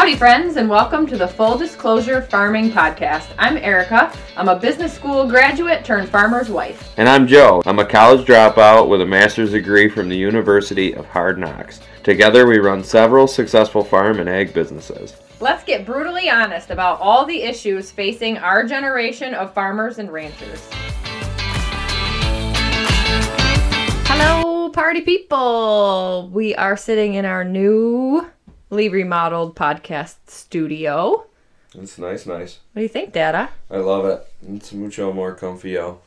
Howdy friends, and welcome to the Full Disclosure Farming Podcast. I'm Erica. I'm a business school graduate turned farmer's wife. And I'm Joe. I'm a college dropout with a master's degree from the University of Hard Knocks. Together we run several successful farm and ag businesses. Let's get brutally honest about all the issues facing our generation of farmers and ranchers. Hello, party people. We are sitting in our new... remodeled podcast studio. It's nice. What do you think, Dada? I love it. It's mucho more comfy-o.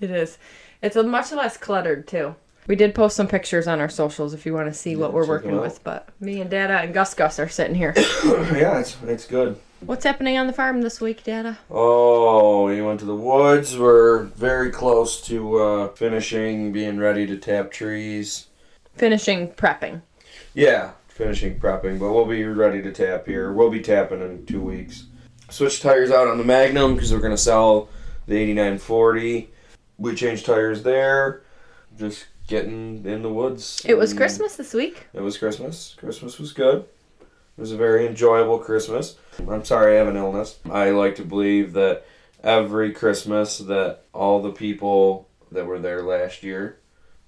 It is. It's a much less cluttered, too. We did post some pictures on our socials if you want to see what we're working with, but me and Dada and Gus are sitting here. Yeah, it's good. What's happening on the farm this week, Dada? Oh, we went to the woods. We're very close to finishing, being ready to tap trees. Prepping. Yeah. Finishing prepping, but we'll be ready to tap here. We'll be tapping in 2 weeks. Switched tires out on the Magnum because we're going to sell the 8940. We changed tires there. Just getting in the woods. It was Christmas this week. It was Christmas. Christmas was good. It was a very enjoyable Christmas. I'm sorry I have an illness. I like to believe that every Christmas that all the people that were there last year,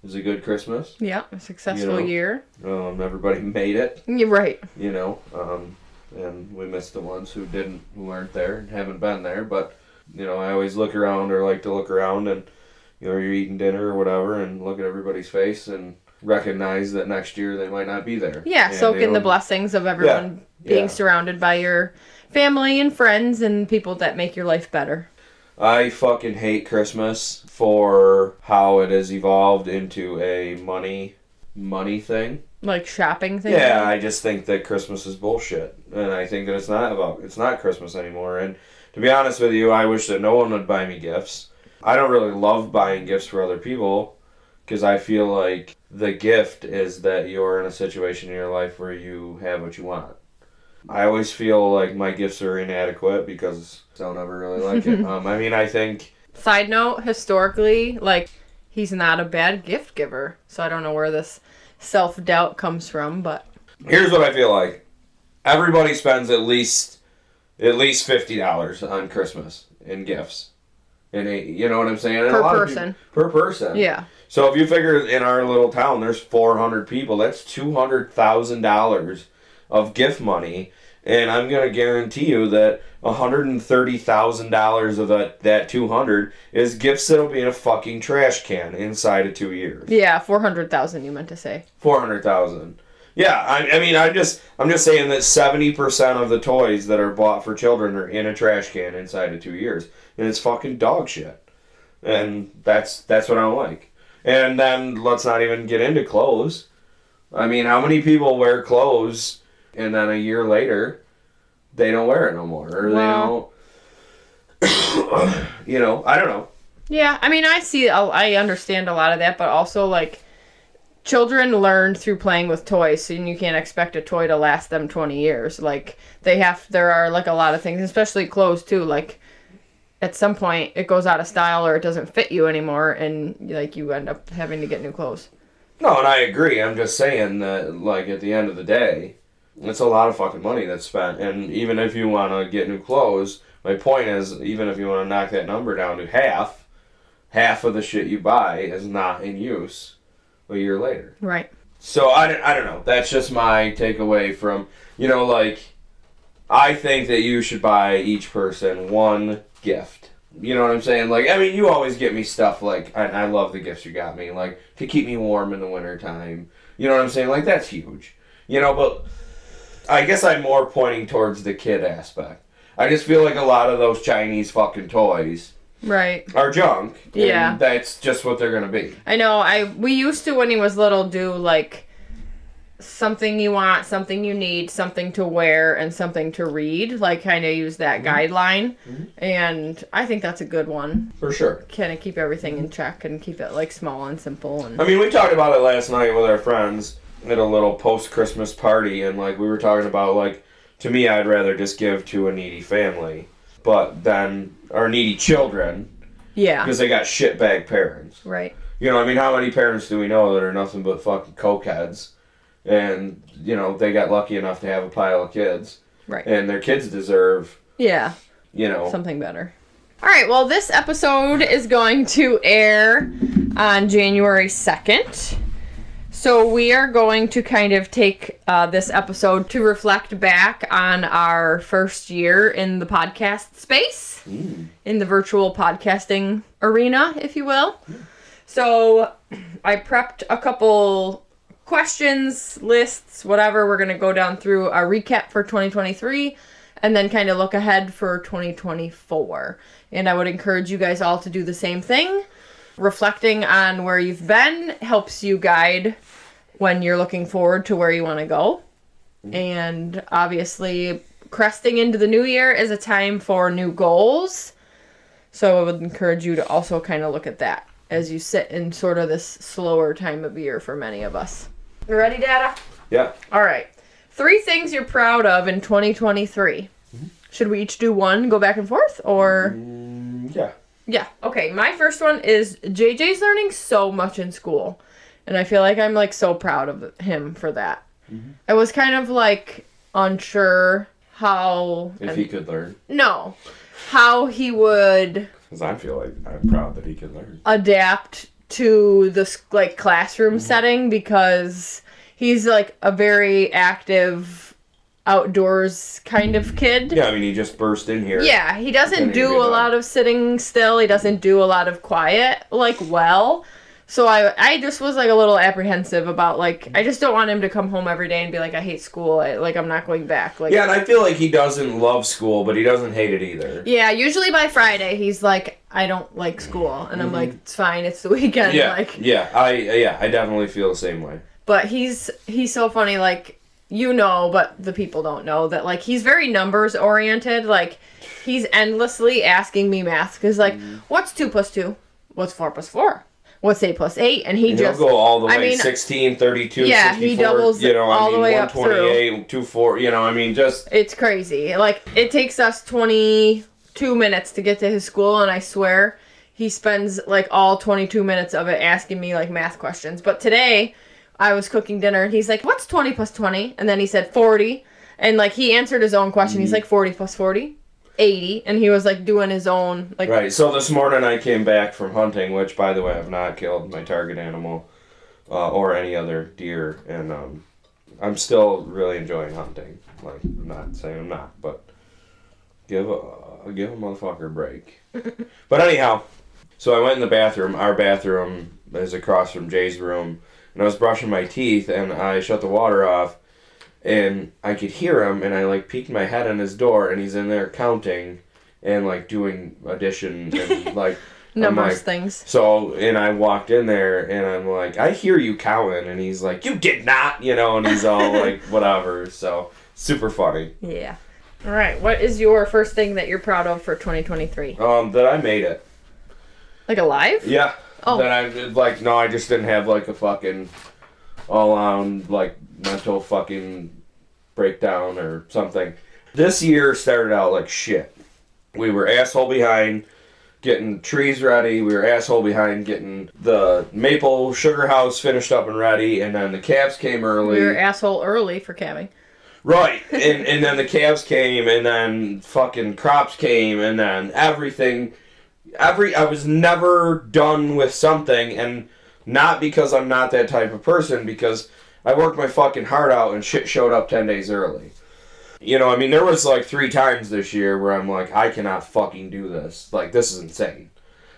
it was a good Christmas. Yeah, a successful year. Everybody made it. You're right. And we missed the ones who weren't there and haven't been there. But, I always look around or like to look around and, you're eating dinner or whatever and look at everybody's face and recognize that next year they might not be there. Yeah, and soak in the blessings of everyone being surrounded by your family and friends and people that make your life better. I fucking hate Christmas for how it has evolved into a money thing. Like shopping thing? Yeah, I just think that Christmas is bullshit. And I think that it's not Christmas anymore. And to be honest with you, I wish that no one would buy me gifts. I don't really love buying gifts for other people because I feel like the gift is that you're in a situation in your life where you have what you want. I always feel like my gifts are inadequate because I don't ever really like it. I think... Side note, historically, he's not a bad gift giver. So I don't know where this self-doubt comes from, but... Here's what I feel like. Everybody spends at least $50 on Christmas in gifts. And you know what I'm saying? And per person. Yeah. So if you figure in our little town, there's 400 people. That's $200,000 of gift money, and I'm going to guarantee you that $130,000 of that 200 is gifts that'll be in a fucking trash can inside of 2 years. Yeah, 400,000 you meant to say. 400,000. Yeah, I'm just saying that 70% of the toys that are bought for children are in a trash can inside of 2 years, and it's fucking dog shit. And that's what I don't like. And then let's not even get into clothes. How many people wear clothes and then a year later, they don't wear it no more. They don't... I don't know. Yeah, I understand a lot of that, but also, children learn through playing with toys, and you can't expect a toy to last them 20 years. There are a lot of things, especially clothes, too. At some point, it goes out of style or it doesn't fit you anymore, and, you end up having to get new clothes. No, and I agree. I'm just saying that, at the end of the day... It's a lot of fucking money that's spent, and even if you want to get new clothes, my point is, even if you want to knock that number down to half of the shit you buy is not in use a year later. Right. So, I don't know. That's just my takeaway from, I think that you should buy each person one gift. You know what I'm saying? You always get me stuff, I love the gifts you got me, to keep me warm in the wintertime. You know what I'm saying? That's huge. But... I guess I'm more pointing towards the kid aspect. I just feel like a lot of those Chinese fucking toys are junk. Yeah. And that's just what they're going to be. I know. We used to, when he was little, do something you want, something you need, something to wear, and something to read. Kind of use that guideline. Mm-hmm. And I think that's a good one. For sure. Kind of keep everything in check and keep it, small and simple. And we talked about it last night with our friends. At a little post-Christmas party, and we were talking about, to me, I'd rather just give to a needy family, but then, or needy children. Yeah. Because they got shitbag parents. Right. How many parents do we know that are nothing but fucking cokeheads, and, they got lucky enough to have a pile of kids, Right. And their kids deserve, you know, something better. All right, well, this episode is going to air on January 2nd. So we are going to kind of take this episode to reflect back on our first year in the podcast space, in the virtual podcasting arena, if you will. So I prepped a couple questions, lists, whatever. We're going to go down through a recap for 2023 and then kind of look ahead for 2024. And I would encourage you guys all to do the same thing. Reflecting on where you've been helps you guide when you're looking forward to where you want to go. And obviously, cresting into the new year is a time for new goals. So I would encourage you to also kind of look at that as you sit in sort of this slower time of year for many of us. You ready, Dada? Yeah. All right. 3 things you're proud of in 2023. Should we each do one, go back and forth, or? Yeah. Okay. My first one is JJ's learning so much in school. And I feel like I'm like so proud of him for that. I was kind of like unsure how. If he could learn. No. How he would. Because I feel like I'm proud that he can learn. Adapt to this like classroom setting, because he's like a very active outdoors kind of kid. Yeah, I mean, he just burst in here. Yeah, he doesn't do a lot of sitting still. He doesn't do a lot of quiet, like, well. So I just was, like, a little apprehensive about, like, I just don't want him to come home every day and be like, I hate school. I'm not going back. Like, yeah, and I feel like he doesn't love school, but he doesn't hate it either. Yeah, usually by Friday, he's like, I don't like school. And I'm like, it's fine, it's the weekend. Yeah, like, I definitely feel the same way. But he's so funny, like, you know, but the people don't know that, like, he's very numbers oriented. Like, he's endlessly asking me math. Because, like, what's 2 plus 2? What's 4 plus 4? What's 8 plus 8? And he'll go all the way, 16, 32, 64. He doubles all the way up through. 128, 24, just. It's crazy. Like, it takes us 22 minutes to get to his school, and I swear he spends, like, all 22 minutes of it asking me, like, math questions. But today I was cooking dinner, and he's like, what's 20 plus 20? And then he said 40. And, like, he answered his own question. He's like, 40 plus 40? 80. And he was, like, doing his own, like. Right. So this morning I came back from hunting, which, by the way, I've not killed my target animal or any other deer. And I'm still really enjoying hunting. Like, I'm not saying I'm not, but give a motherfucker a break. But anyhow, so I went in the bathroom. Our bathroom is across from Jay's room. And I was brushing my teeth, and I shut the water off, and I could hear him, and I, like, peeked my head in his door, and he's in there counting and, like, doing addition and, like, numbers, like, things. So, and I walked in there, and I'm like, I hear you counting, and he's like, you did not, and he's all, like, whatever. So, super funny. Yeah. All right. What is your first thing that you're proud of for 2023? That I made it. Like, alive? Yeah. Oh. That I'm like, no, I just didn't have, like, a fucking all-on, like, mental fucking breakdown or something. This year started out like shit. We were asshole behind getting trees ready. We were asshole behind getting the maple sugar house finished up and ready. And then the calves came early. We were asshole early for calving. Right. and then the calves came, and then fucking crops came, and then everything. I was never done with something, and not because I'm not that type of person, because I worked my fucking heart out and shit showed up 10 days early. There was like 3 times this year where I'm like, I cannot fucking do this. Like, this is insane.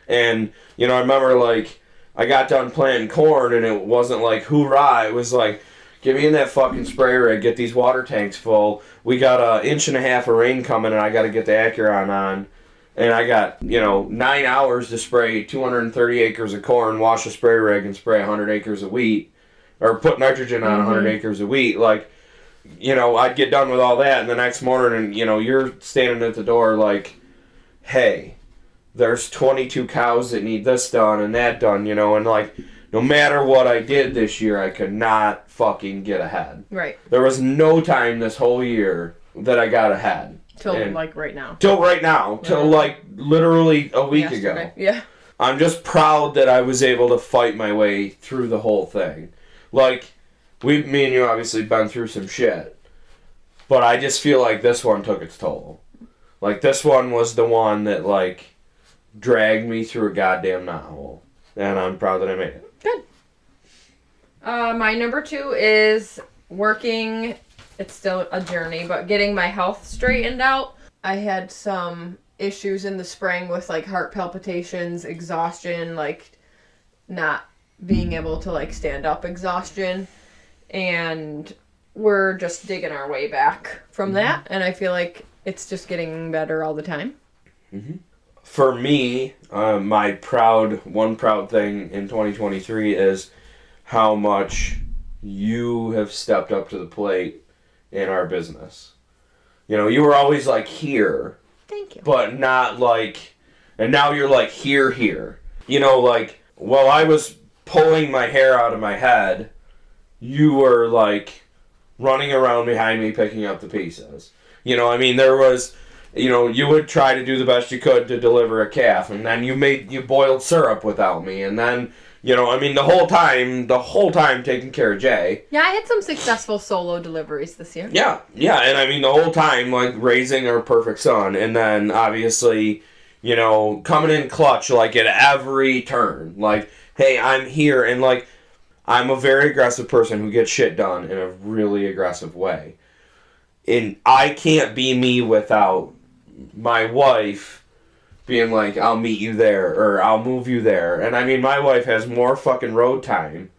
And, I remember, like, I got done planting corn, and it wasn't like, hoorah, it was like, get me in that fucking spray rig, get these water tanks full, we got 1.5 inches of rain coming, and I gotta get the Acuron on. And I got, 9 hours to spray 230 acres of corn, wash a spray rig, and spray 100 acres of wheat. Or put nitrogen on 100 acres of wheat. Like, I'd get done with all that, and the next morning, and, you're standing at the door like, hey, there's 22 cows that need this done and that done, and, like, no matter what I did this year, I could not fucking get ahead. Right. There was no time this whole year that I got ahead. Till right now. Yeah. Till, like, literally a week ago. Yeah. I'm just proud that I was able to fight my way through the whole thing. Like, me and you obviously been through some shit. But I just feel like this one took its toll. Like, this one was the one that, like, dragged me through a goddamn novel. And I'm proud that I made it. Good. My number 2 is working. It's still a journey, but getting my health straightened out. I had some issues in the spring with, like, heart palpitations, exhaustion, like, not being able to, like, stand up exhaustion. And we're just digging our way back from that. And I feel like it's just getting better all the time. Mm-hmm. For me, my proud thing in 2023 is how much you have stepped up to the plate in our business. You know, you were always, like, here. Thank you. But not, like, and now you're, like, here. You know, like, while I was pulling my hair out of my head, you were, like, running around behind me picking up the pieces. You know, I mean, there was, you know, you would try to do the best you could to deliver a calf, and then you boiled syrup without me, and then, you know, I mean, the whole time taking care of Jay. Yeah, I had some successful solo deliveries this year. Yeah, and I mean, the whole time, like, raising our perfect son, and then, obviously, you know, coming in clutch, like, at every turn. Like, hey, I'm here, and, like, I'm a very aggressive person who gets shit done in a really aggressive way. And I can't be me without my wife being like, I'll meet you there, or I'll move you there. And I mean, my wife has more fucking road time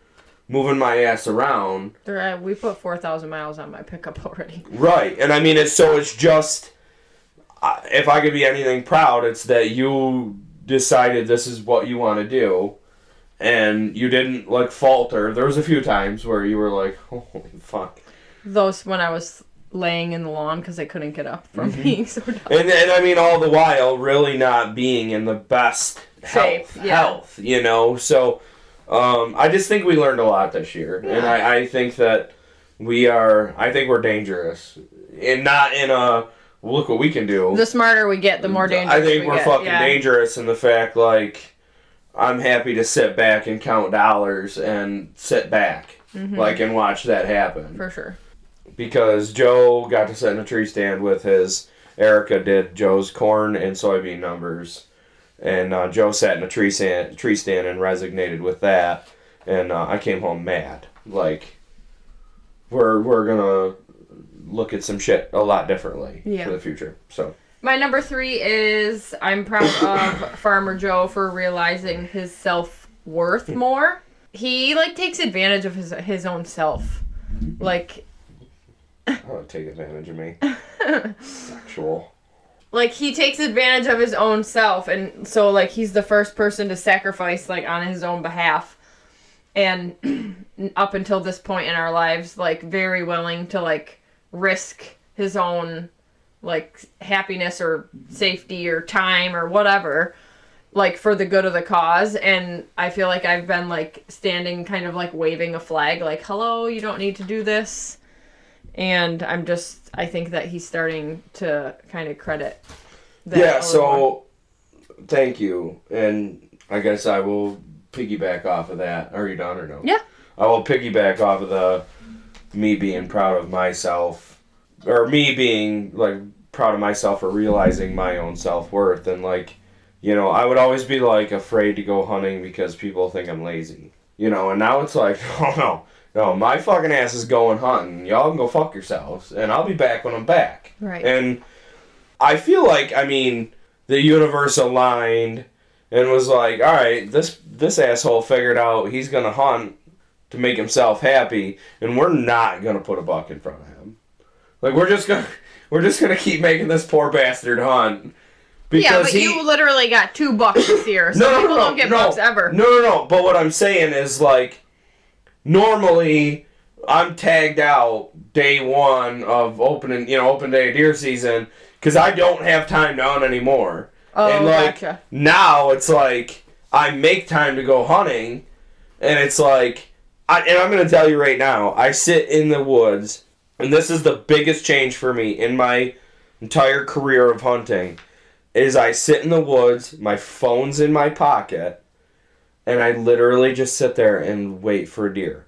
moving my ass around. We put 4,000 miles on my pickup already. Right. And I mean, it's just, if I could be anything proud, it's that you decided this is what you want to do. And you didn't, like, falter. There was a few times where you were like, holy fuck. Those when I was laying in the lawn because I couldn't get up from being so dumb. And I mean, all the while, really not being in the best health, you know? So, I just think we learned a lot this year. Yeah. And I think that we're dangerous. And not in a, look what we can do. The smarter we get, the more dangerous we get. I think we're fucking dangerous in the fact, like, I'm happy to sit back and count dollars and sit back, like, and watch that happen. For sure. Because Joe got to sit in a tree stand with Erica did Joe's corn and soybean numbers. And Joe sat in a tree stand and resignated with that. And I came home mad. Like, we're going to look at some shit a lot differently for the future, so. My number 3 is I'm proud of Farmer Joe for realizing his self-worth more. He, like, takes advantage of his own self. Like... I don't take advantage of me. Sexual. Like, he takes advantage of his own self, and so, like, he's the first person to sacrifice, like, on his own behalf. And up until this point in our lives, like, very willing to, like, risk his own... like, happiness or safety or time or whatever, like, for the good of the cause. And I feel like I've been, like, standing kind of, like, waving a flag, like, hello, you don't need to do this. And I think that he's starting to kind of credit that. Yeah, so, thank you. And I guess I will piggyback off of that. Are you done or no? Yeah. I will piggyback off of the me being proud of myself. Or me being, like, proud of myself for realizing my own self-worth. And, like, you know, I would always be, like, afraid to go hunting because people think I'm lazy. You know, and now it's like, oh, no, my fucking ass is going hunting. Y'all can go fuck yourselves. And I'll be back when I'm back. Right. And I feel like, I mean, the universe aligned and was like, all right, this asshole figured out he's going to hunt to make himself happy. And we're not going to put a buck in front of him. Like, we're just gonna keep making this poor bastard hunt. Yeah, but you literally got 2 bucks this year, so people don't get bucks ever. No. But what I'm saying is, like, normally I'm tagged out day 1 of open day of deer season because I don't have time to hunt anymore. Oh, and, like, gotcha. Now it's like I make time to go hunting, and it's like, and I'm gonna tell you right now, I sit in the woods. And this is the biggest change for me in my entire career of hunting, is I sit in the woods, my phone's in my pocket, and I literally just sit there and wait for a deer.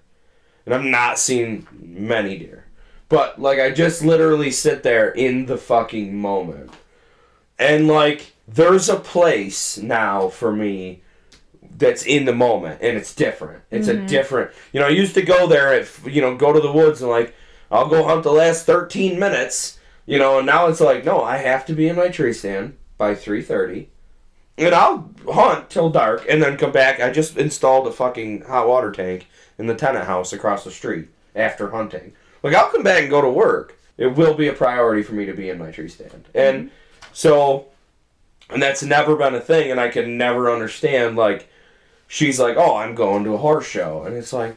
And I've not seen many deer. But, like, I just literally sit there in the fucking moment. And, like, there's a place now for me that's in the moment, and it's different. It's a different... You know, I used to go there, at, you know, go to the woods and, like, I'll go hunt the last 13 minutes, you know, and now it's like, no, I have to be in my tree stand by 3:30, and I'll hunt till dark and then come back. I just installed a fucking hot water tank in the tenant house across the street after hunting. Like, I'll come back and go to work. It will be a priority for me to be in my tree stand. And so, and that's never been a thing, and I can never understand, like, she's like, oh, I'm going to a horse show. And it's like,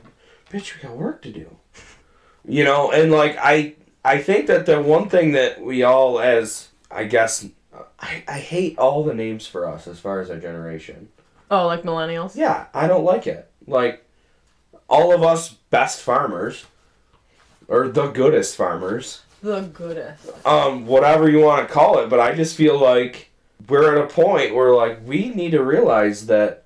bitch, we got work to do. You know, and, like, I think that the one thing that we all as, I guess, I hate all the names for us as far as our generation. Oh, like millennials? Yeah, I don't like it. Like, all of us best farmers... Or the goodest farmers. The goodest. Whatever you want to call it, but I just feel like we're at a point where, like, we need to realize that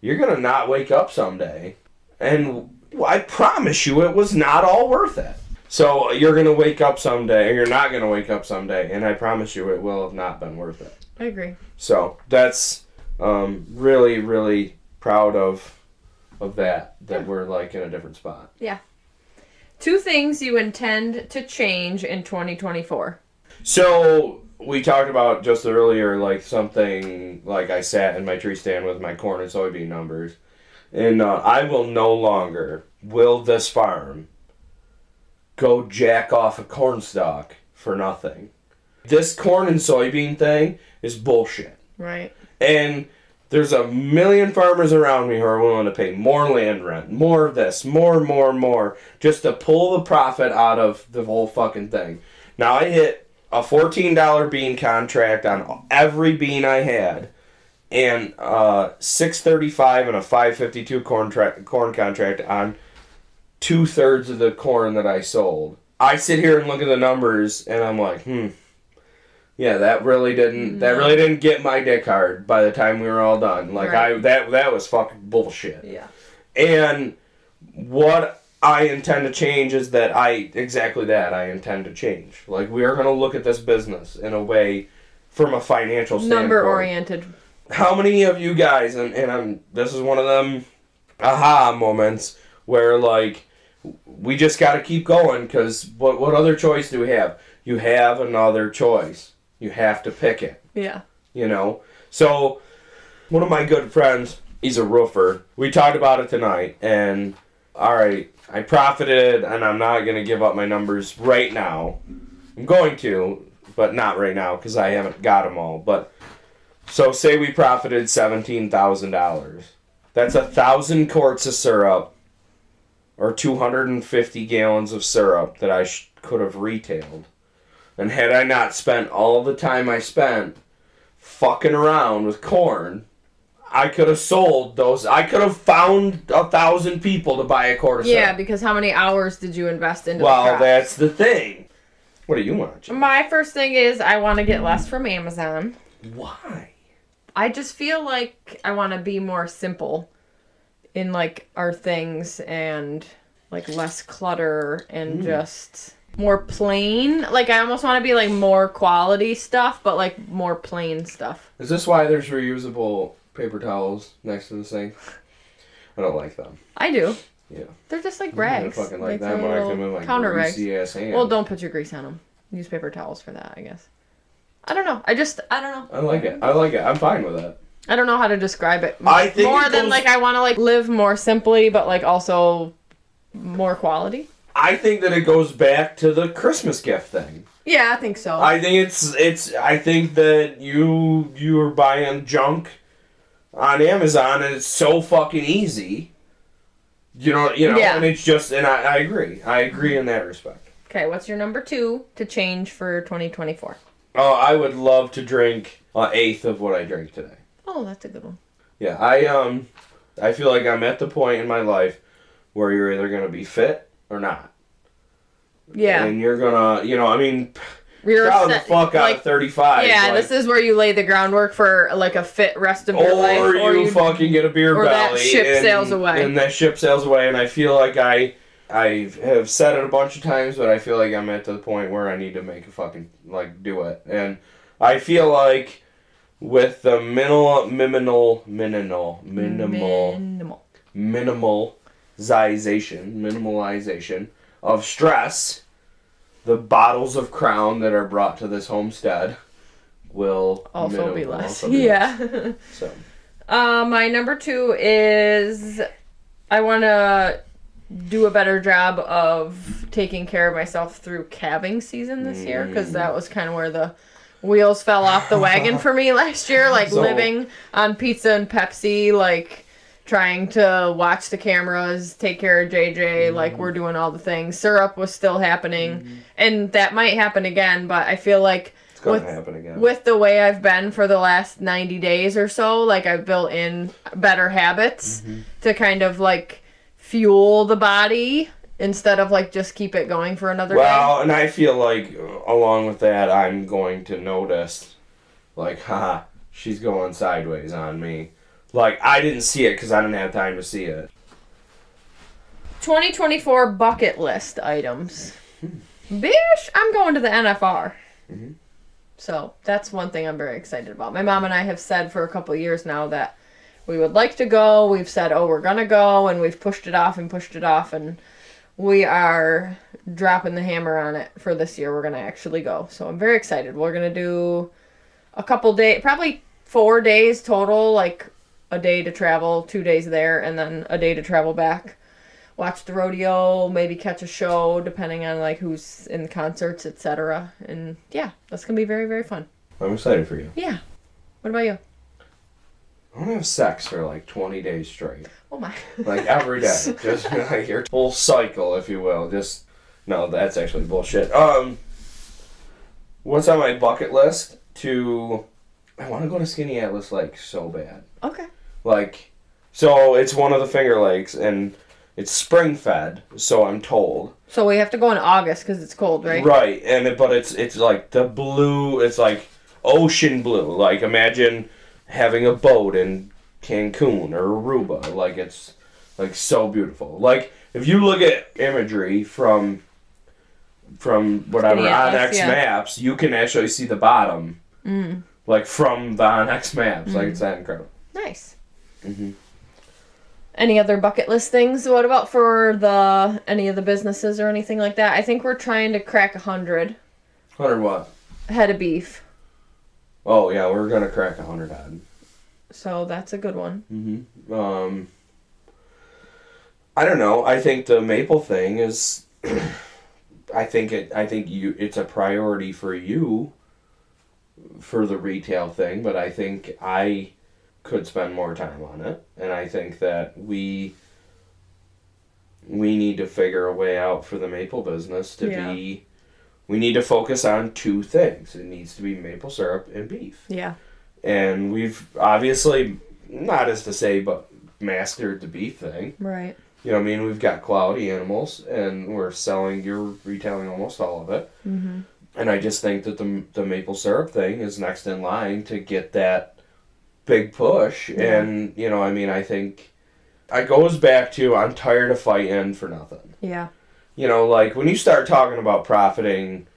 you're going to not wake up someday. And I promise you it was not all worth it. So you're going to wake up someday, or you're not going to wake up someday, and I promise you it will have not been worth it. I agree. So that's really, really proud of that yeah. We're, like, in a different spot. Yeah. 2 things you intend to change in 2024. So, we talked about just earlier, like, something, like, I sat in my tree stand with my corn and soybean numbers. And I will no longer, will this farm, go jack off a corn stalk for nothing. This corn and soybean thing is bullshit. Right. And there's a million farmers around me who are willing to pay more land rent, more of this, more, just to pull the profit out of the whole fucking thing. Now, I hit a $14 bean contract on every bean I had, and $6.35 and a $5.52 corn contract on 2/3 of the corn that I sold. I sit here and look at the numbers, and I'm like, yeah, that really didn't get my dick hard by the time we were all done. Like, right. That was fucking bullshit. Yeah. And what I intend to change is that I intend to change. Like, we are going to look at this business in a way from a financial standpoint. Number-oriented. How many of you guys, and I'm, this is one of them aha moments where, like, we just got to keep going because what other choice do we have? You have another choice. You have to pick it. Yeah. You know? So, one of my good friends, he's a roofer. We talked about it tonight, and, all right, I profited, and I'm not going to give up my numbers right now. I'm going to, but not right now, because I haven't got them all. But, so say we profited $17,000. That's 1,000 quarts of syrup, or 250 gallons of syrup that I could have retailed. And had I not spent all the time I spent fucking around with corn, I could have sold those. I could have found 1,000 people to buy a quart of syrup. Yeah, because how many hours did you invest into the crop? Well, that's the thing. What do you want, Jim? My first thing is I want to get less from Amazon. Why? I just feel like I want to be more simple in, like, our things and, like, less clutter and just... more plain. Like, I almost want to be, like, more quality stuff, but, like, more plain stuff. Is this why there's reusable paper towels next to the sink? I don't like them. I do. Yeah. They're just, like, rags. I fucking like them when I come in, like, greasy-ass hand. Well, don't put your grease on them. Use paper towels for that, I guess. I don't know. I don't know. I like it. I'm fine with that. I don't know how to describe it. I think more than, like, I want to, like, live more simply, but, like, also more quality. I think that it goes back to the Christmas gift thing. Yeah, I think so. I think it's. I think that you are buying junk on Amazon, and it's so fucking easy. You know, yeah. And it's just. And I agree. I agree in that respect. Okay, what's your number 2 to change for 2024? Oh, I would love to drink 1/8 of what I drank today. Oh, that's a good one. Yeah, I feel like I'm at the point in my life where you're either gonna be fit. Or not. Yeah. And you're gonna, you know, I mean, you're proud the fuck out of 35. Yeah, like, this is where you lay the groundwork for, like, a fit rest of your life. Or you fucking get a beer belly. Or that ship sails away. And I feel like I I have said it a bunch of times, but I feel like I'm at the point where I need to make a fucking, like, do it. And I feel like with the minimalization of stress, the bottles of Crown that are brought to this homestead will also be less. Less. So, my number 2 is I want to do a better job of taking care of myself through calving season this year, because that was kind of where the wheels fell off the wagon for me last year, like living on pizza and Pepsi, like trying to watch the cameras, take care of JJ, like we're doing all the things. Syrup was still happening, and that might happen again, but I feel like it's gonna happen again. With the way I've been for the last 90 days or so, like I've built in better habits to kind of like fuel the body instead of like just keep it going for another day. Well, and I feel like along with that, I'm going to notice like, she's going sideways on me. Like, I didn't see it because I didn't have time to see it. 2024 bucket list items. Bitch, I'm going to the NFR. So that's one thing I'm very excited about. My mom and I have said for a couple of years now that we would like to go. We've said, oh, we're going to go, and we've pushed it off, and we are dropping the hammer on it for this year. We're going to actually go. So I'm very excited. We're going to do a couple days, probably 4 days total, like a day to travel, 2 days there, and then a day to travel back. Watch the rodeo, maybe catch a show, depending on like who's in concerts, etc. And yeah, that's going to be very, very fun. I'm excited for you. Yeah. What about you? I want to have sex for like 20 days straight. Oh my. Like every day. Just like your whole cycle, if you will. Just, no, that's actually bullshit. What's on my bucket list? I want to go to Skinny Atlas Lake so bad. Okay. Like, so it's one of the Finger Lakes and it's spring fed, so I'm told. So we have to go in August because it's cold, right? Right. But it's like the blue, it's like ocean blue. Like imagine having a boat in Cancun or Aruba. Like, it's, like, so beautiful. Like, if you look at imagery from whatever, OnX maps, you can actually see the bottom, like, from the OnX maps. Like, it's that incredible. Nice. Any other bucket list things? What about for any of the businesses or anything like that? I think we're trying to crack 100. 100 what? Head of beef. Oh, yeah, we're going to crack 100 odd. So that's a good one. I don't know. I think the maple thing is... it's a priority for you for the retail thing, but I think I could spend more time on it. And I think that we need to figure a way out for the maple business to be... We need to focus on two things. It needs to be maple syrup and beef. Yeah. And we've obviously, not as to say, but mastered the beef thing. Right. You know what I mean? We've got quality animals, and you're retailing almost all of it. And I just think that the maple syrup thing is next in line to get that big push. Yeah. And, you know, I mean, I think it goes back to I'm tired of fighting for nothing. Yeah. You know, like, when you start talking about profiting,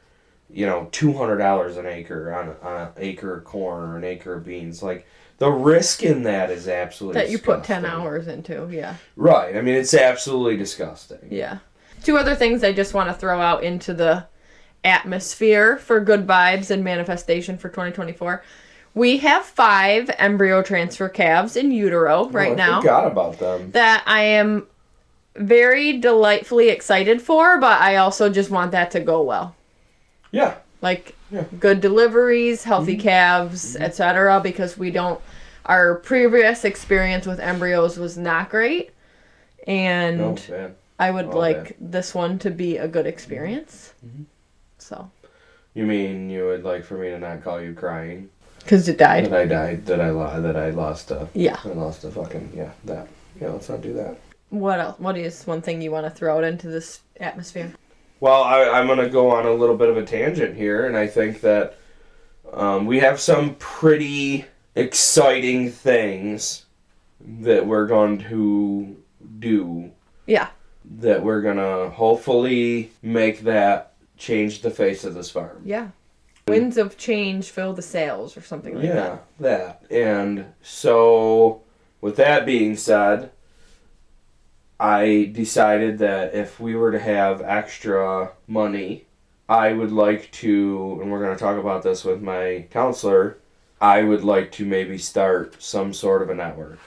you know, $200 an acre on an acre of corn or an acre of beans, like, the risk in that is absolutely disgusting. That you put 10 hours into, yeah. Right. I mean, it's absolutely disgusting. Yeah. 2 other things I just want to throw out into the atmosphere for good vibes and manifestation for 2024. We have 5 embryo transfer calves in utero right now. I forgot about them. That I am... very delightfully excited for, but I also just want that to go well. Yeah. Like, good deliveries, healthy calves, etc., because our previous experience with embryos was not great, and I would this one to be a good experience. So. You mean you would like for me to not call you crying? Because it died. That I lost a... Yeah. I lost a fucking... Yeah, that. Yeah, let's not do that. What else? What is one thing you want to throw out into this atmosphere? Well, I'm going to go on a little bit of a tangent here, and I think that we have some pretty exciting things that we're going to do. Yeah. that we're going to hopefully make that change the face of this farm. Yeah. Winds of change fill the sails or something like that. Yeah, that. And so with that being said, I decided that if we were to have extra money, I would like to, and we're going to talk about this with my counselor, I would like to maybe start some sort of a network.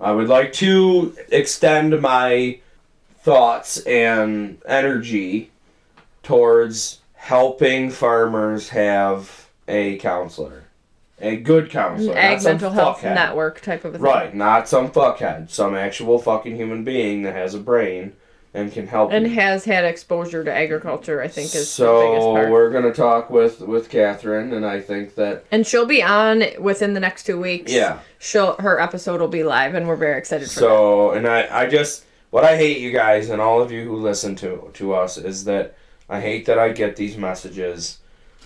I would like to extend my thoughts and energy towards helping farmers have a counselor. A good counselor. An ag mental health network type of a thing. Right, not some fuckhead. Some actual fucking human being that has a brain and can help and you. Has had exposure to agriculture, I think, is so the biggest part. So we're going to talk with Catherine, and I think that... And she'll be on within the next 2 weeks. Yeah. Her episode will be live, and we're very excited for that. So, and I just... What I hate, you guys, and all of you who listen to us, is that I hate that I get these messages,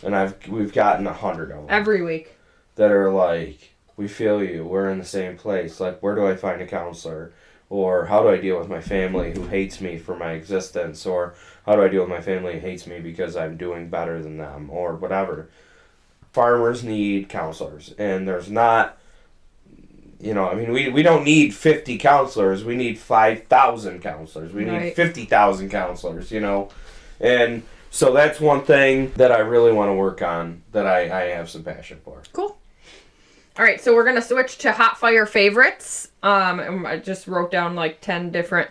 and we've gotten 100 of them. Every week. That are like, we feel you, we're in the same place, like, where do I find a counselor? Or how do I deal with my family who hates me for my existence? Or how do I deal with my family who hates me because I'm doing better than them? Or whatever. Farmers need counselors, and there's not, you know, I mean, we don't need 50 counselors, we need 5,000 counselors, we need 50,000 counselors, you know, and so that's one thing that I really want to work on, that I have some passion for. Cool. All right, so we're going to switch to hot fire favorites. I just wrote down like 10 different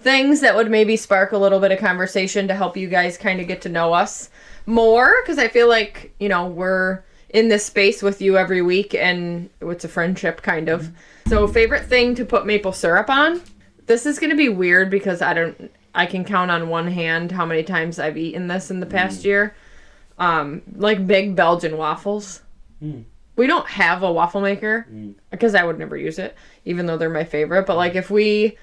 things that would maybe spark a little bit of conversation to help you guys kind of get to know us more. Because I feel like, you know, we're in this space with you every week and it's a friendship kind of. So favorite thing to put maple syrup on. This is going to be weird because I can count on one hand how many times I've eaten this in the past year. Like big Belgian waffles. Mm. We don't have a waffle maker, because I would never use it, even though they're my favorite. But, like, if we...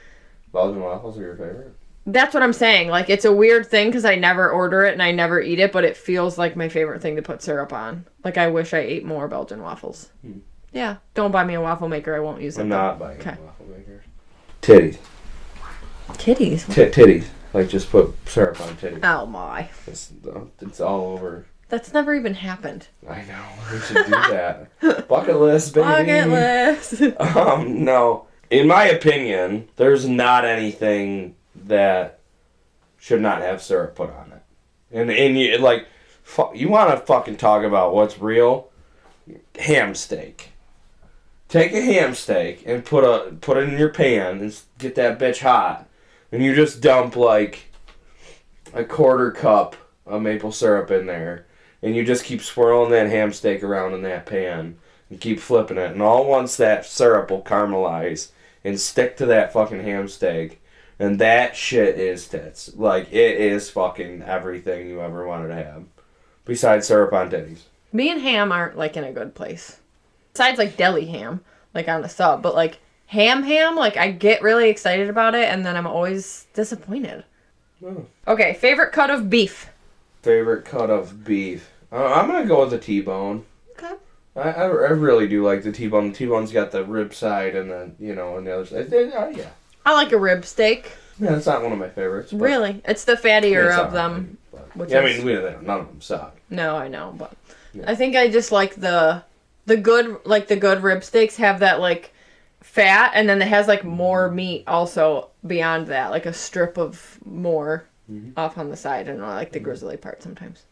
Belgian waffles are your favorite? That's what I'm saying. Like, it's a weird thing, because I never order it and I never eat it, but it feels like my favorite thing to put syrup on. Like, I wish I ate more Belgian waffles. Mm. Yeah. Don't buy me a waffle maker. I won't use it. I'm not buying a waffle maker. Titties. Titties? Titties. Like, just put syrup on titties. Oh, my. It's all over... That's never even happened. I know. We should do that. Bucket list, baby. Bucket list. No. In my opinion, there's not anything that should not have syrup put on it. And you, like, you want to fucking talk about what's real? Ham steak. Take a ham steak and put it in your pan and get that bitch hot. And you just dump, like, a quarter cup of maple syrup in there. And you just keep swirling that ham steak around in that pan and keep flipping it. And all once that syrup will caramelize and stick to that fucking ham steak. And that shit is tits. Like, it is fucking everything you ever wanted to have. Besides syrup on titties. Me and ham aren't, like, in a good place. Besides, like, deli ham, like, on the sub. But, like, ham, like, I get really excited about it and then I'm always disappointed. Oh. Okay, favorite cut of beef. Favorite cut of beef. I'm going to go with the T-bone. Okay. I really do like the T-bone. The T-bone's got the rib side and the, you know, and the other side. Yeah. I like a rib steak. Yeah, it's not one of my favorites. Really? It's the fattier of them. None of them suck. No, I know, but yeah. I think I just like the good rib steaks have that, like, fat, and then it has, like, more meat also beyond that, like a strip of more off on the side, and I like the grizzly part sometimes.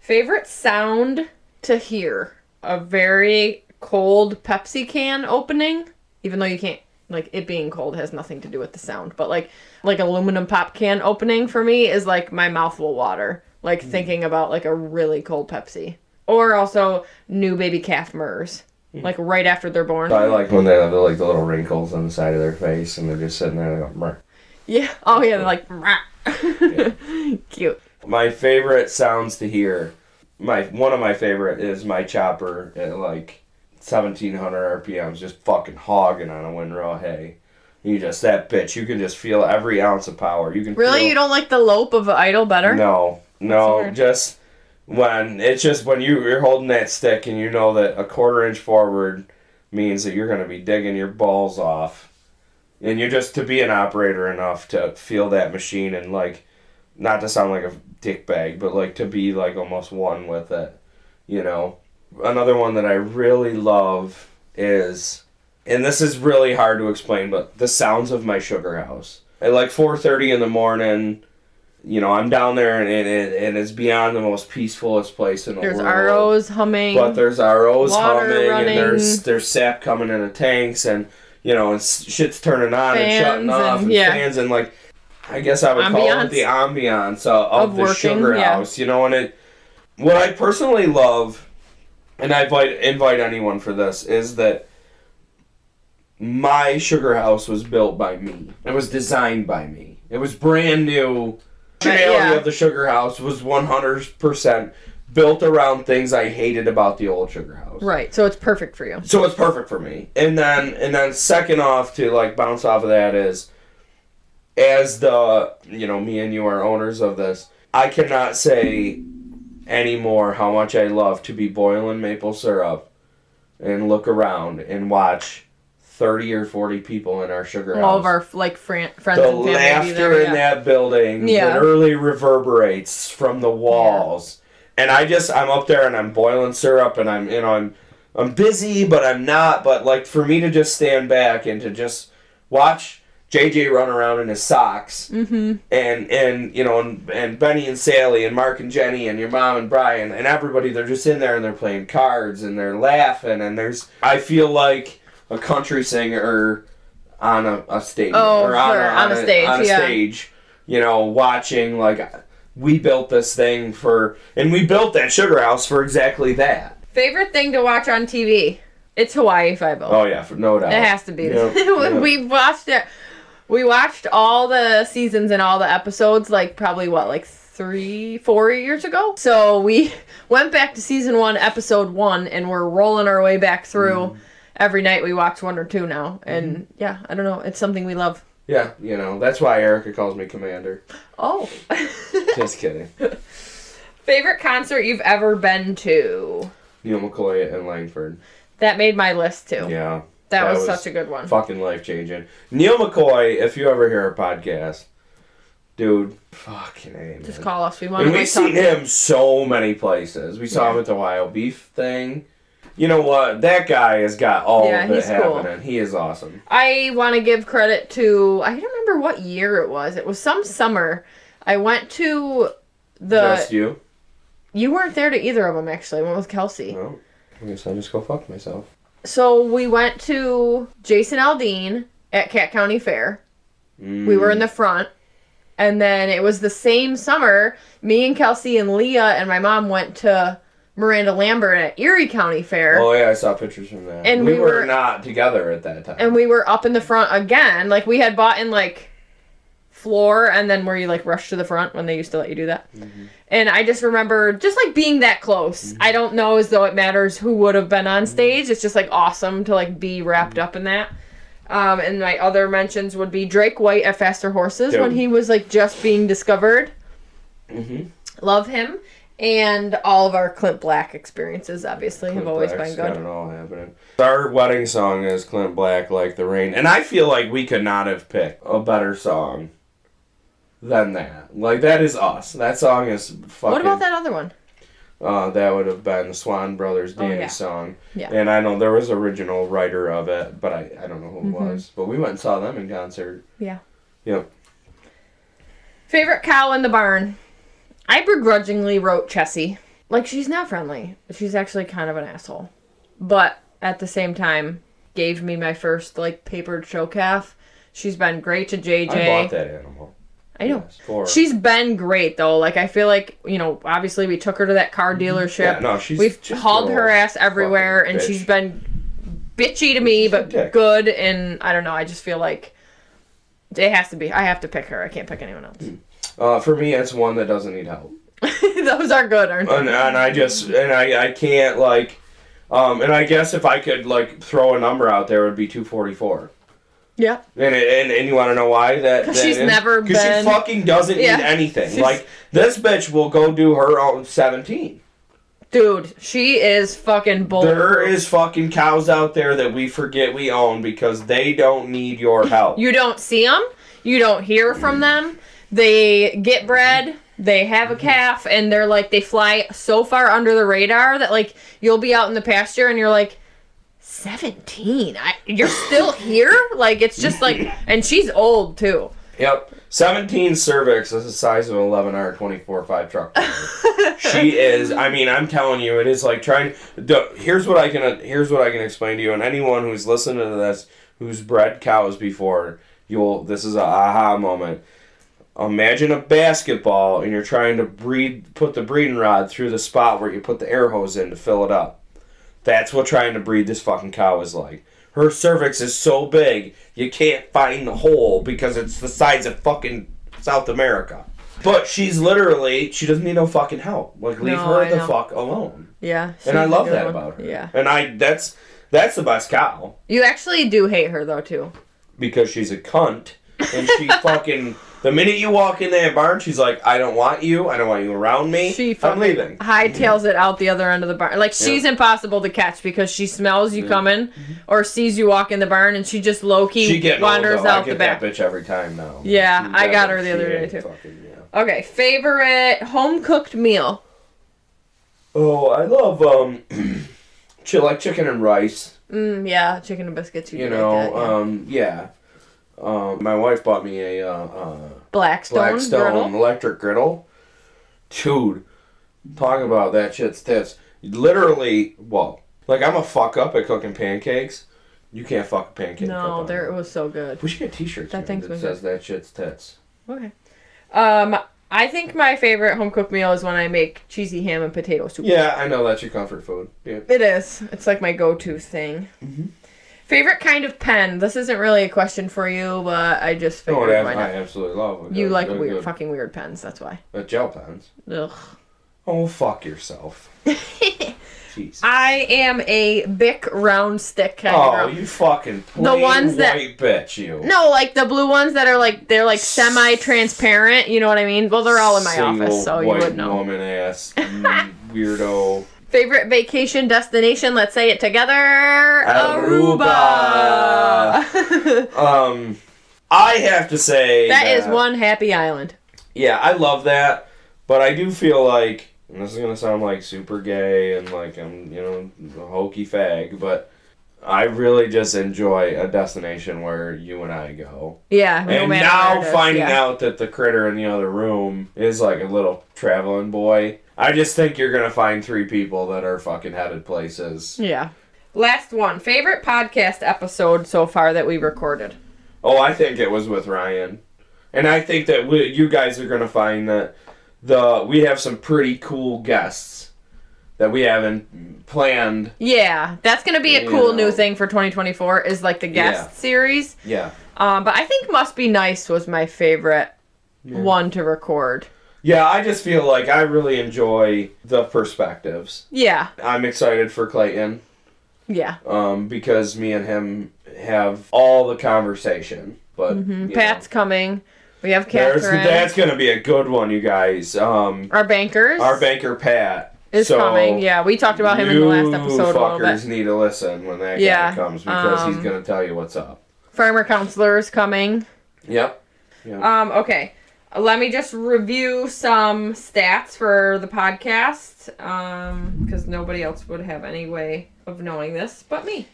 Favorite sound to hear? A very cold Pepsi can opening, even though you can't, like, it being cold has nothing to do with the sound, but like aluminum pop can opening for me is like my mouth will water, like thinking about like a really cold Pepsi. Or also new baby calf murs, like right after they're born. I like when they have like the little wrinkles on the side of their face and they're just sitting there and they go, Murr. Yeah, oh yeah, they're like, Murr. Yeah. Cute. My favorite sounds to hear. One of my favorite is my chopper at like 1,700 RPMs, just fucking hogging on a windrow of hay. You just that bitch. You can just feel every ounce of power. You can really. You don't like the lope of idle better? No. Just when you're holding that stick and you know that a quarter inch forward means that you're going to be digging your balls off. And you're just to be an operator enough to feel that machine and, like, not to sound like a dickbag, but, like, to be, like, almost one with it, you know. Another one that I really love is, and this is really hard to explain, but the sounds of my sugar house. At, like, 4:30 in the morning, you know, I'm down there, and it's beyond the most peacefulest place in the world. There's ROs humming. But there's ROs humming, running. And there's sap coming into tanks, and... You know, and shit's turning on fans and shutting off and yeah. fans and, like, I guess I would call it the ambiance of the working, sugar house, you know, and it, what I personally love, and I invite anyone for this, is that my sugar house was built by me. It was designed by me. It was brand new. The reality of the sugar house was 100% built around things I hated about the old sugar house. Right, so it's perfect for you. So it's perfect for me. And then second off to, like, bounce off of that is, as the, you know, me and you are owners of this, I cannot say anymore how much I love to be boiling maple syrup and look around and watch 30 or 40 people in our sugar house. All of our, like, friends and family. The laughter in that building literally reverberates from the walls. Yeah. And I'm up there and I'm boiling syrup and I'm, you know, I'm busy, but I'm not. But, like, for me to just stand back and to just watch JJ run around in his socks and, you know, and Benny and Sally and Mark and Jenny and your mom and Brian and everybody, they're just in there and they're playing cards and they're laughing and I feel like a country singer on a stage. Oh, or on a stage, you know, watching, like... We built this thing and we built that sugar house for exactly that. Favorite thing to watch on TV? It's Hawaii Five-0. Oh yeah, no doubt. It has to be. Yep, yep. We watched it. We watched all the seasons and all the episodes, like, probably 3-4 years ago. So we went back to season 1, episode 1, and we're rolling our way back through. Every night we watch one or two now, and yeah, I don't know, it's something we love. Yeah, you know, that's why Erica calls me Commander. Oh. Just kidding. Favorite concert you've ever been to? Neal McCoy in Langford. That made my list, too. Yeah. That was such a good one. Fucking life-changing. Neal McCoy, if you ever hear a podcast, dude, fucking A, man. Just call us. We've seen him so many places. We saw him at the Wild Beef thing. You know what? That guy has got all of it happening. Cool. He is awesome. I want to give credit to... I don't remember what year it was. It was some summer. I went to the... Just you? You weren't there to either of them, actually. I went with Kelsey. No. I guess I'll just go fuck myself. So we went to Jason Aldean at Cat County Fair. We were in the front. And then it was the same summer. Me and Kelsey and Leah and my mom went to... Miranda Lambert at Erie County Fair. Oh, yeah, I saw pictures from that. And we were not together at that time. And we were up in the front again. Like, we had bought in, like, floor, and then where you, like, rush to the front when they used to let you do that. Mm-hmm. And I just remember just, like, being that close. Mm-hmm. I don't know as though it matters who would have been on stage. It's just, like, awesome to, like, be wrapped up in that. And my other mentions would be Drake White at Faster Horses when he was, like, just being discovered. Mm-hmm. Love him. And all of our Clint Black experiences, obviously, have always been good. Got it all happening. Our wedding song is Clint Black, Like the Rain. And I feel like we could not have picked a better song than that. Like, that is us. That song is fucking... What about that other one? That would have been the Swan Brothers Danny song. Yeah. And I know there was an original writer of it, but I don't know who it was. But we went and saw them in concert. Yeah. Yep. Favorite cow in the barn? I begrudgingly wrote Chessie. Like, she's not friendly. She's actually kind of an asshole. But at the same time, gave me my first, like, papered show calf. She's been great to JJ. I bought that animal. I know. Yes, she's been great, though. Like, I feel like, you know, obviously we took her to that car dealership. Yeah, no, we've hauled her ass everywhere, and she's been bitchy to me, but good. And I don't know. I just feel like it has to be. I have to pick her. I can't pick anyone else. For me, it's one that doesn't need help. Those are good, aren't they? And I can't, like, and I guess if I could, like, throw a number out there, it would be 244. Yeah. And you want to know why? Because she's never been... Because she fucking doesn't need anything. She's... Like, this bitch will go do her own 17. Dude, she is fucking bold. There is fucking cows out there that we forget we own because they don't need your help. You don't see them. You don't hear from them. They get bred. They have a calf. And they're like, they fly so far under the radar that like, you'll be out in the pasture and you're like, 17? You're still here? Like, it's just like, and she's old too. Yep. 17 cervix is the size of an 11R 24.5 truck. She is, I mean, I'm telling you, it is like trying, here's what I can explain to you, and anyone who's listened to this, who's bred cows before, this is an aha moment. Imagine a basketball, and you're trying to put the breeding rod through the spot where you put the air hose in to fill it up. That's what trying to breed this fucking cow is like. Her cervix is so big, you can't find the hole because it's the size of fucking South America. But she's literally, she doesn't need no fucking help. Like, leave her the fuck alone. Yeah. And I love that about her. Yeah. And that's the best cow. You actually do hate her, though, too. Because she's a cunt. And she fucking, the minute you walk in that barn, she's like, I don't want you around me, I'm leaving. Hightails it out the other end of the barn. Like, she's impossible to catch because she smells you coming or sees you walk in the barn, and she just low-key wanders out the back. I get that bitch every time now. Yeah, I got her the other day, too. Fucking, yeah. Okay, favorite home-cooked meal? Oh, I love, chicken and rice. Yeah, chicken and biscuits. You know, like that, yeah. My wife bought me a Blackstone griddle? Electric griddle. Dude, talk about that shit's tits. Literally, I'm a fuck up at cooking pancakes. You can't fuck a pancake. No, it was so good. We should get t-shirts that says that shit's tits. Okay. I think my favorite home-cooked meal is when I make cheesy ham and potato soup. Yeah, I know that's your comfort food. Yeah. It is. It's like my go-to thing. Mm-hmm. Favorite kind of pen? This isn't really a question for you, but I just figured why not. I absolutely love it. You like fucking weird pens, that's why. But gel pens? Ugh. Oh, fuck yourself. Jeez. I am a Bic round stick kind of girl. Oh, you fucking white bitch, you. No, like the blue ones that are like, they're like semi-transparent, you know what I mean? Well, they're all in my office, so you would know. Woman ass, weirdo. Favorite vacation destination? Let's say it together. Aruba. I have to say that is one happy island. Yeah, I love that, but I do feel like, and this is gonna sound like super gay and like I'm, a hokey fag, but I really just enjoy a destination where you and I go. Yeah. And now finding out that the critter in the other room is like a little traveling boy. I just think you're going to find three people that are fucking headed places. Yeah. Last one. Favorite podcast episode so far that we recorded? Oh, I think it was with Ryan. And I think that you guys are going to find that we have some pretty cool guests that we haven't planned. Yeah. That's going to be a cool new thing for 2024 is like the guest series. Yeah. But I think Must Be Nice was my favorite one to record. Yeah, I just feel like I really enjoy the perspectives. Yeah. I'm excited for Clayton. Yeah. Because me and him have all the conversation. But Pat's coming. We have Catherine. That's going to be a good one, you guys. Our banker, Pat. Is coming. Yeah, we talked about him in the last episode a little bit. You fuckers need to listen when that guy comes because he's going to tell you what's up. Farmer counselor is coming. Yep. Okay. Let me just review some stats for the podcast, because nobody else would have any way of knowing this but me.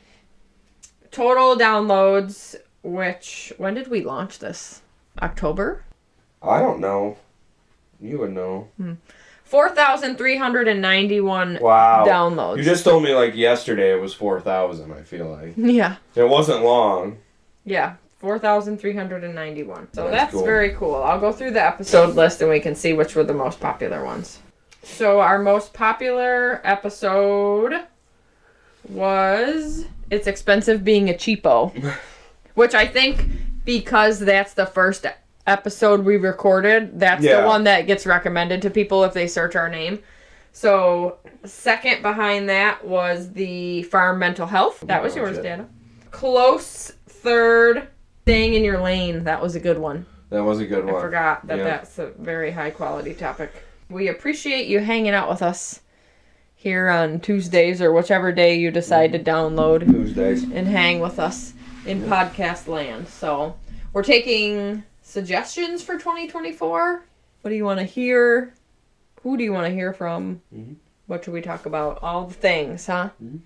Total downloads, which, when did we launch this? October? I don't know. You would know. 4,391 downloads. You just told me, like, yesterday it was 4,000, I feel like. Yeah. It wasn't long. Yeah. 4,391. So that's cool. Very cool. I'll go through the episode list and we can see which were the most popular ones. So our most popular episode was It's Expensive Being a Cheapo, which I think because that's the first episode we recorded, that's the one that gets recommended to people if they search our name. So second behind that was the Farm Mental Health. That was yours, Dana. Close third. Staying in your lane. That was a good one. I forgot that that's a very high quality topic. We appreciate you hanging out with us. here on Tuesdays or whichever day you decide to download Tuesdays and hang with us in podcast land. So we're taking suggestions for 2024. What do you want to hear? Who do you want to hear from? Mm-hmm. What should we talk about? All the things, huh? Mm-hmm.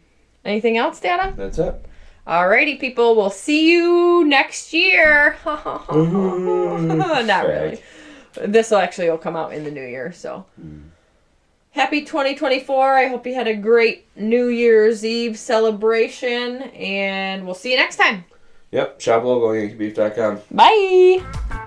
Anything else, Dada? That's it. Alrighty, people. We'll see you next year. Not really. This will actually will come out in the new year. So happy 2024. I hope you had a great New Year's Eve celebration. And we'll see you next time. Yep. Shop local, yankeebeef.com. Bye.